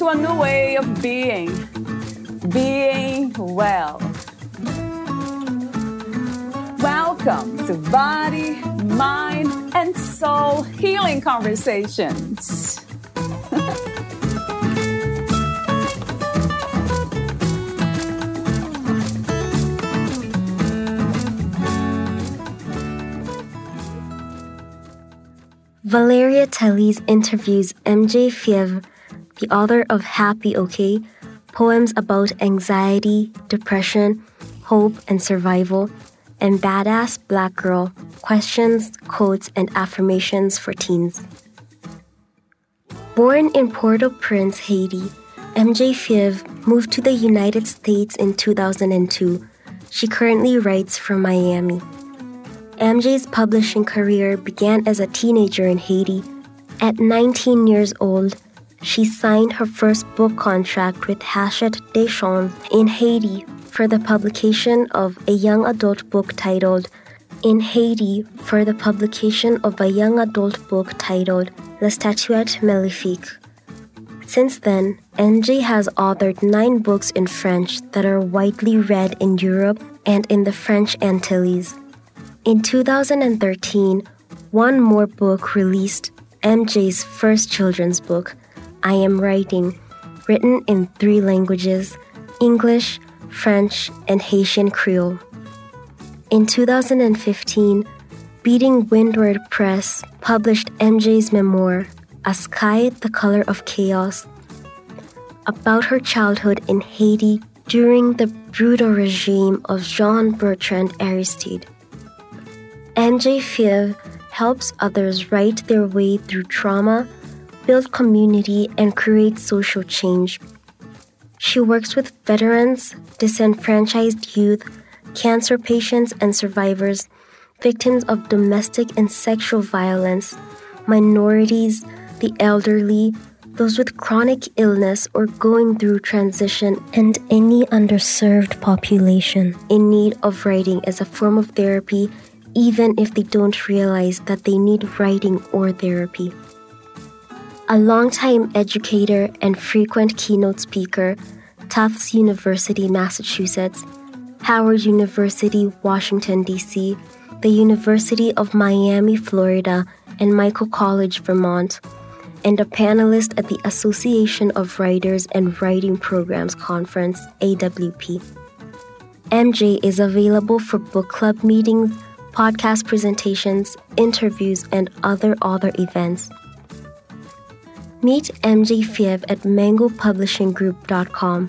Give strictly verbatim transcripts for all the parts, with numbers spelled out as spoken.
to a new way of being, being well. Welcome to Body, Mind, and Soul Healing Conversations. Valeria Teles interviews M J Fievre, the author of Happy, Okay? Poems about Anxiety, Depression, Hope, and Survival, and Badass Black Girl: Questions, Quotes, and Affirmations for Teens. Born in Port-au-Prince, Haiti, M J Fievre moved to the United States in two thousand two. She currently writes from Miami. M J's publishing career began as a teenager in Haiti. At nineteen years old, she signed her first book contract with Hachette Deschamps in Haiti for the publication of a young adult book titled In Haiti for the publication of a young adult book titled La Statuette Maléfique. Since then, M J has authored nine books in French that are widely read in Europe and in the French Antilles. In two thousand thirteen, One Moore Book released M J's first children's book, I Am Writing, written in three languages: English, French, and Haitian Creole. In two thousand fifteen, Beating Windward Press published M J's memoir, A Sky the Color of Chaos, about her childhood in Haiti during the brutal regime of Jean-Bertrand Aristide. M J Fievre helps others write their way through trauma, build community, and create social change. She works with veterans, disenfranchised youth, cancer patients and survivors, victims of domestic and sexual violence, minorities, the elderly, those with chronic illness or going through transition, and any underserved population in need of writing as a form of therapy, even if they don't realize that they need writing or therapy. A longtime educator and frequent keynote speaker, Tufts University, Massachusetts, Howard University, Washington, D C, the University of Miami, Florida, and Michael College, Vermont, and a panelist at the Association of Writers and Writing Programs Conference, A W P. M J is available for book club meetings, podcast presentations, interviews, and other author events. Meet M J Fievre at Mango Publishing Group dot com.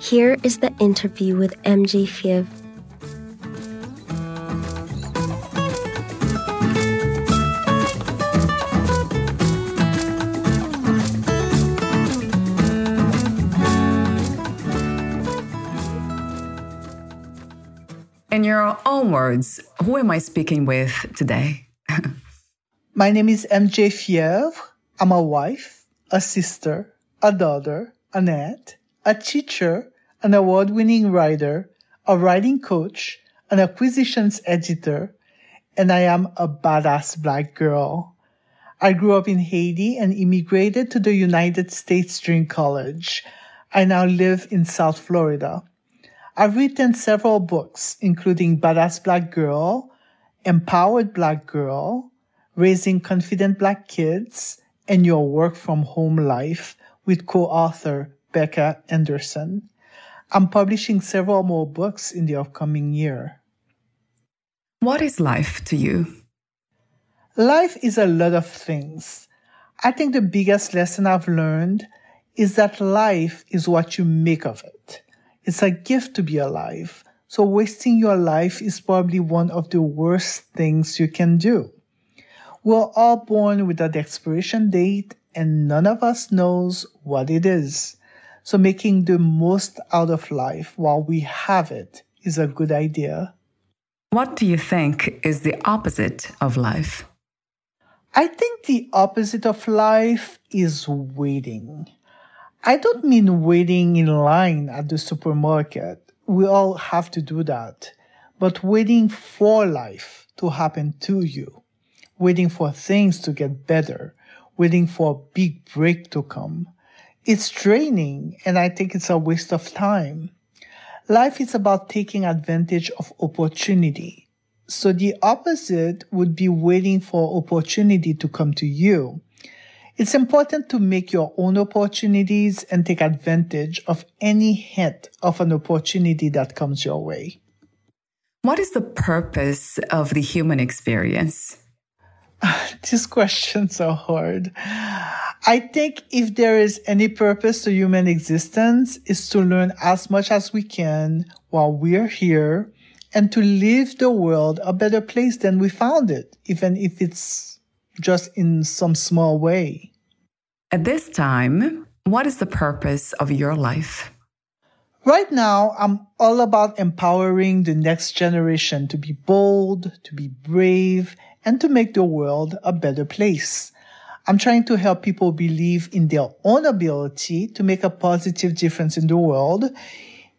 Here is the interview with M J Fievre. In your own words, who am I speaking with today? My name is M J Fievre. I'm a wife, a sister, a daughter, an aunt, a teacher, an award-winning writer, a writing coach, an acquisitions editor, and I am a badass black girl. I grew up in Haiti and immigrated to the United States during college. I now live in South Florida. I've written several books, including Badass Black Girl, Empowered Black Girl, Raising Confident Black Kids, and Your Work From Home Life with co-author Becca Anderson. I'm publishing several more books in the upcoming year. What is life to you? Life is a lot of things. I think the biggest lesson I've learned is that life is what you make of it. It's a gift to be alive, so wasting your life is probably one of the worst things you can do. We're all born with an expiration date, and none of us knows what it is. So making the most out of life while we have it is a good idea. What do you think is the opposite of life? I think the opposite of life is waiting. I don't mean waiting in line at the supermarket. We all have to do that. But waiting for life to happen to you, waiting for things to get better, waiting for a big break to come. It's draining, and I think it's a waste of time. Life is about taking advantage of opportunity. So the opposite would be waiting for opportunity to come to you. It's important to make your own opportunities and take advantage of any hint of an opportunity that comes your way. What is the purpose of the human experience? These questions are hard. I think if there is any purpose to human existence, is to learn as much as we can while we're here and to leave the world a better place than we found it, even if it's just in some small way. At this time, what is the purpose of your life? Right now, I'm all about empowering the next generation to be bold, to be brave, and to make the world a better place. I'm trying to help people believe in their own ability to make a positive difference in the world,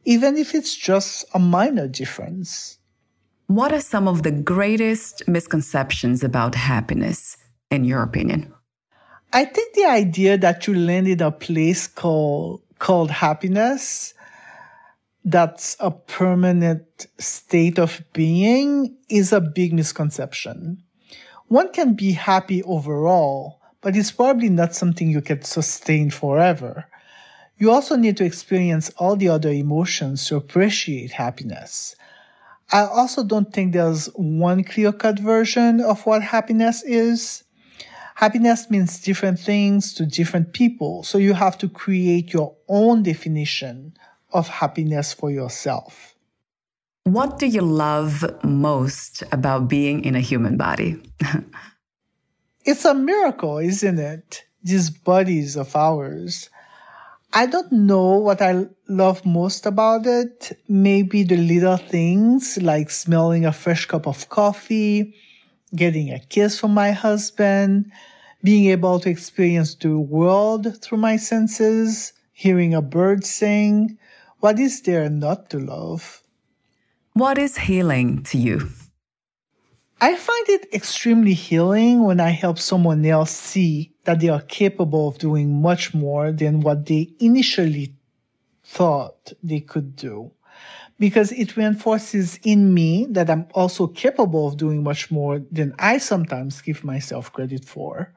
even if it's just a minor difference. What are some of the greatest misconceptions about happiness, in your opinion? I think the idea that you land in a place called, called happiness, that's a permanent state of being, is a big misconception. One can be happy overall, but it's probably not something you can sustain forever. You also need to experience all the other emotions to appreciate happiness. I also don't think there's one clear-cut version of what happiness is. Happiness means different things to different people, so you have to create your own definition of happiness for yourself. What do you love most about being in a human body? It's a miracle, isn't it? These bodies of ours. I don't know what I love most about it. Maybe the little things like smelling a fresh cup of coffee, getting a kiss from my husband, being able to experience the world through my senses, hearing a bird sing. What is there not to love? What is healing to you? I find it extremely healing when I help someone else see that they are capable of doing much more than what they initially thought they could do, because it reinforces in me that I'm also capable of doing much more than I sometimes give myself credit for.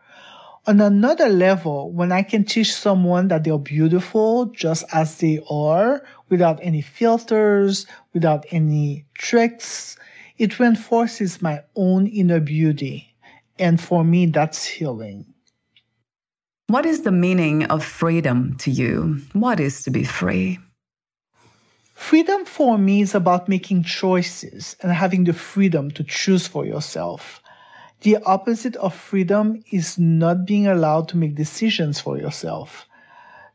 On another level, when I can teach someone that they are beautiful just as they are, without any filters, without any tricks, it reinforces my own inner beauty, and for me, that's healing. What is the meaning of freedom to you? What is to be free? Freedom for me is about making choices and having the freedom to choose for yourself. The opposite of freedom is not being allowed to make decisions for yourself.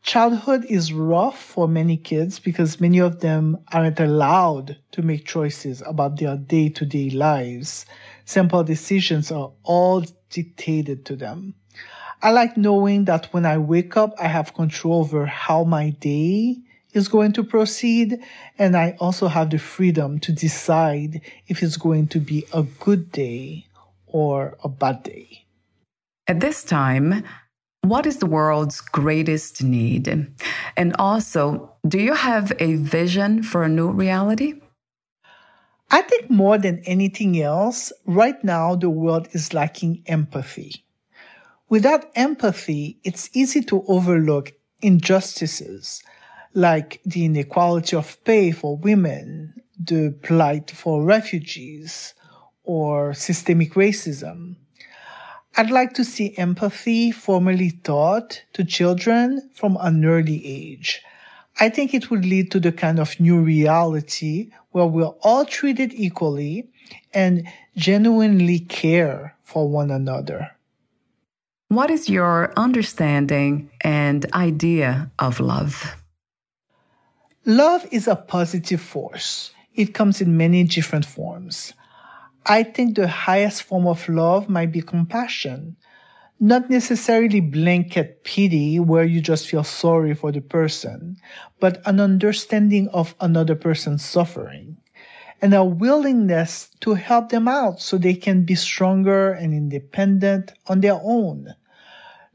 Childhood is rough for many kids because many of them aren't allowed to make choices about their day-to-day lives. Simple decisions are all dictated to them. I like knowing that when I wake up, I have control over how my day is going to proceed, and I also have the freedom to decide if it's going to be a good day or a bad day. At this time, what is the world's greatest need? And also, do you have a vision for a new reality? I think more than anything else, right now the world is lacking empathy. Without empathy, it's easy to overlook injustices like the inequality of pay for women, the plight for refugees, or systemic racism. I'd like to see empathy formally taught to children from an early age. I think it would lead to the kind of new reality where we're all treated equally and genuinely care for one another. What is your understanding and idea of love? Love is a positive force. It comes in many different forms. I think the highest form of love might be compassion. Not necessarily blanket pity where you just feel sorry for the person, but an understanding of another person's suffering and a willingness to help them out so they can be stronger and independent on their own.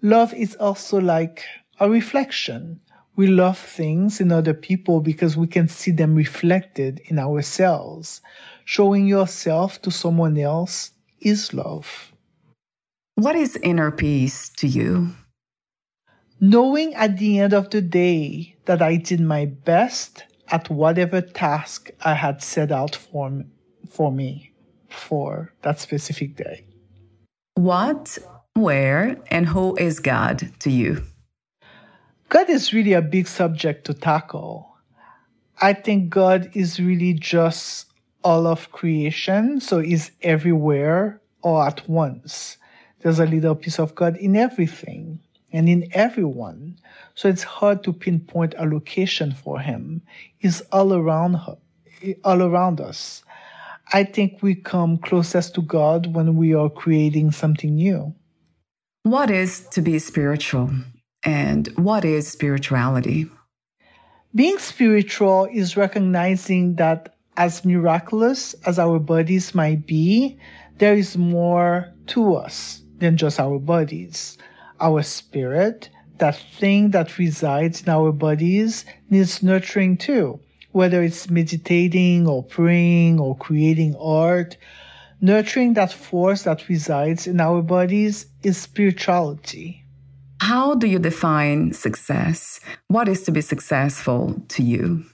Love is also like a reflection. We love things in other people because we can see them reflected in ourselves. Showing yourself to someone else is love. What is inner peace to you? Knowing at the end of the day that I did my best at whatever task I had set out for, for me for that specific day. What, where, and who is God to you? God is really a big subject to tackle. I think God is really just all of creation, so He's everywhere all at once. There's a little piece of God in everything and in everyone. So it's hard to pinpoint a location for Him. He's all around, all around us. I think we come closest to God when we are creating something new. What is to be spiritual? And what is spirituality? Being spiritual is recognizing that as miraculous as our bodies might be, there is more to us than just our bodies. Our spirit, that thing that resides in our bodies, needs nurturing too. Whether it's meditating or praying or creating art, nurturing that force that resides in our bodies is spirituality. How do you define success? What is to be successful to you?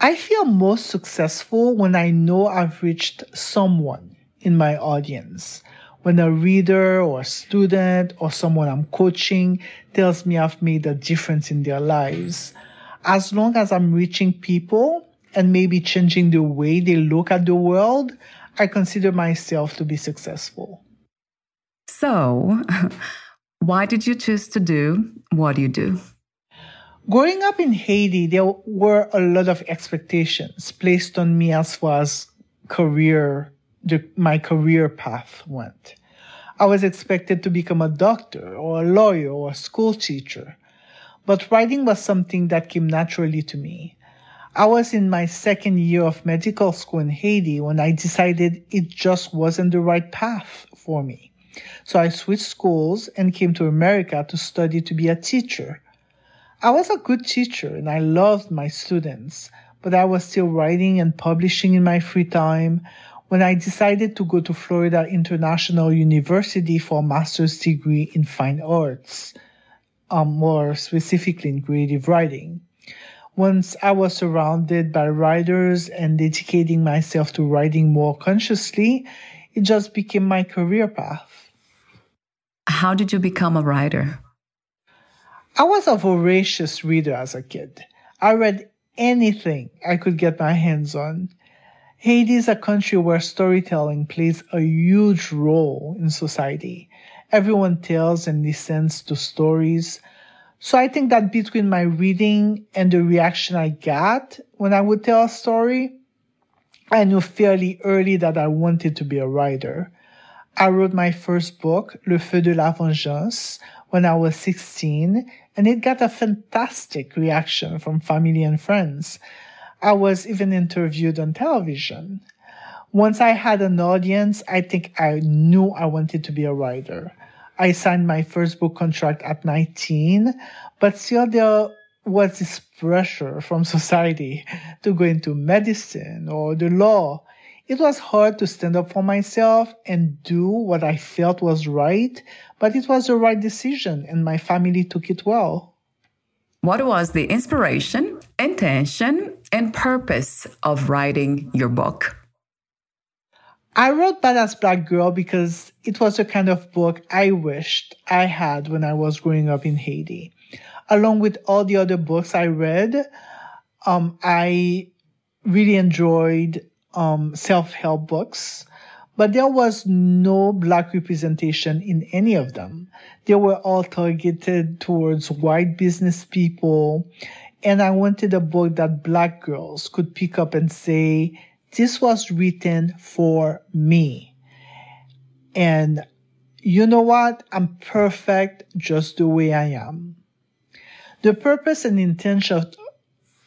I feel most successful when I know I've reached someone in my audience. When a reader or a student or someone I'm coaching tells me I've made a difference in their lives, as long as I'm reaching people and maybe changing the way they look at the world, I consider myself to be successful. So, why did you choose to do what you do? Growing up in Haiti, there were a lot of expectations placed on me as far as career The, my career path went. I was expected to become a doctor or a lawyer or a school teacher, but writing was something that came naturally to me. I was in my second year of medical school in Haiti when I decided it just wasn't the right path for me. So I switched schools and came to America to study to be a teacher. I was a good teacher and I loved my students, but I was still writing and publishing in my free time, when I decided to go to Florida International University for a master's degree in fine arts, um, more specifically in creative writing. Once I was surrounded by writers and dedicating myself to writing more consciously, it just became my career path. How did you become a writer? I was a voracious reader as a kid. I read anything I could get my hands on. Haiti is a country where storytelling plays a huge role in society. Everyone tells and listens to stories. So I think that between my reading and the reaction I got when I would tell a story, I knew fairly early that I wanted to be a writer. I wrote my first book, Le Feu de la Vengeance, when I was sixteen, and it got a fantastic reaction from family and friends. I was even interviewed on television. Once I had an audience, I think I knew I wanted to be a writer. I signed my first book contract at nineteen, but still there was this pressure from society to go into medicine or the law. It was hard to stand up for myself and do what I felt was right, but it was the right decision and my family took it well. What was the inspiration, intention, and purpose of writing your book? I wrote Badass Black Girl because it was the kind of book I wished I had when I was growing up in Haiti. Along with all the other books I read, um, I really enjoyed um, self-help books, but there was no Black representation in any of them. They were all targeted towards white business people, And I wanted a book that Black girls could pick up and say, this was written for me. And you know what? I'm perfect just the way I am. The purpose and intention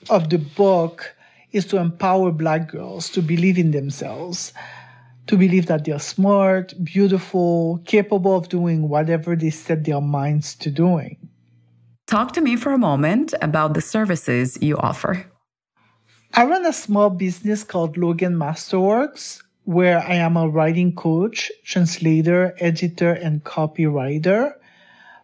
of the book is to empower Black girls to believe in themselves, to believe that they're smart, beautiful, capable of doing whatever they set their minds to doing. Talk to me for a moment about the services you offer. I run a small business called Logan Masterworks, where I am a writing coach, translator, editor, and copywriter.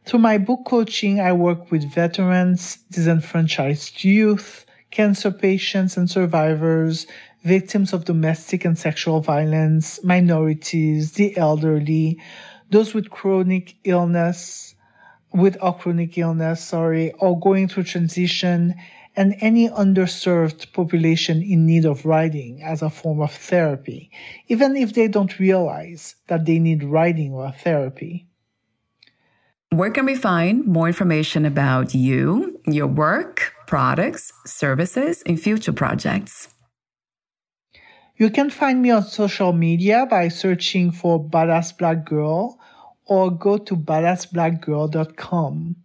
Through my book coaching, I work with veterans, disenfranchised youth, cancer patients and survivors, victims of domestic and sexual violence, minorities, the elderly, those with chronic illness, with or chronic illness, sorry, or going through transition, and any underserved population in need of writing as a form of therapy, even if they don't realize that they need writing or therapy. Where can we find more information about you, your work, products, services, and future projects? You can find me on social media by searching for Badass Black Girl, or go to badass black girl dot com.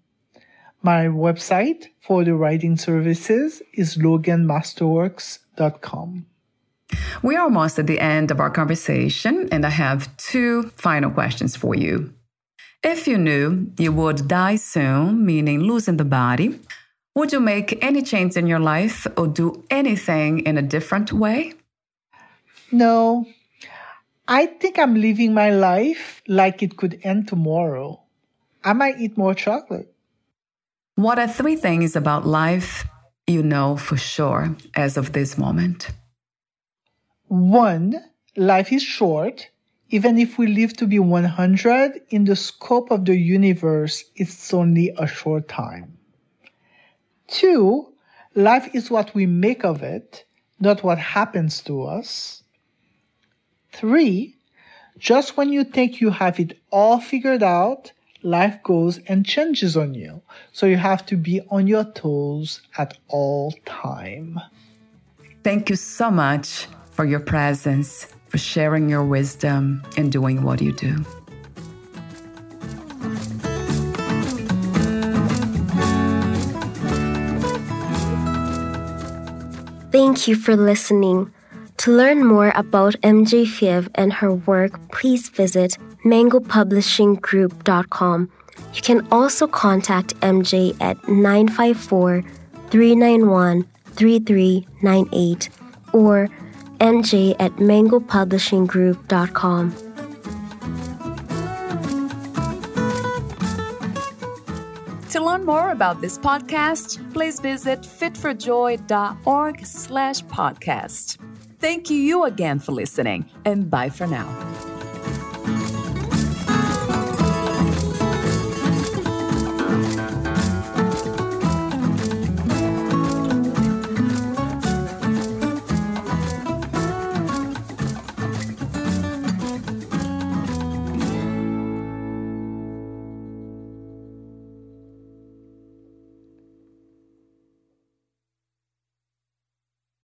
My website for the writing services is logan masterworks dot com. We are almost at the end of our conversation, and I have two final questions for you. If you knew you would die soon, meaning losing the body, would you make any change in your life or do anything in a different way? No. I think I'm living my life like it could end tomorrow. I might eat more chocolate. What are three things about life you know for sure as of this moment? One, life is short. Even if we live to be one hundred, in the scope of the universe, it's only a short time. Two, life is what we make of it, not what happens to us. Three, just when you think you have it all figured out, life goes and changes on you. So you have to be on your toes at all time. Thank you so much for your presence, for sharing your wisdom and doing what you do. Thank you for listening. To learn more about M J Fievre and her work, please visit mango publishing group dot com. You can also contact M J at nine five four, three nine one, three three nine eight or M J at mango publishing group dot com. To learn more about this podcast, please visit fit for joy dot org slash podcast. Thank you again for listening, and bye for now.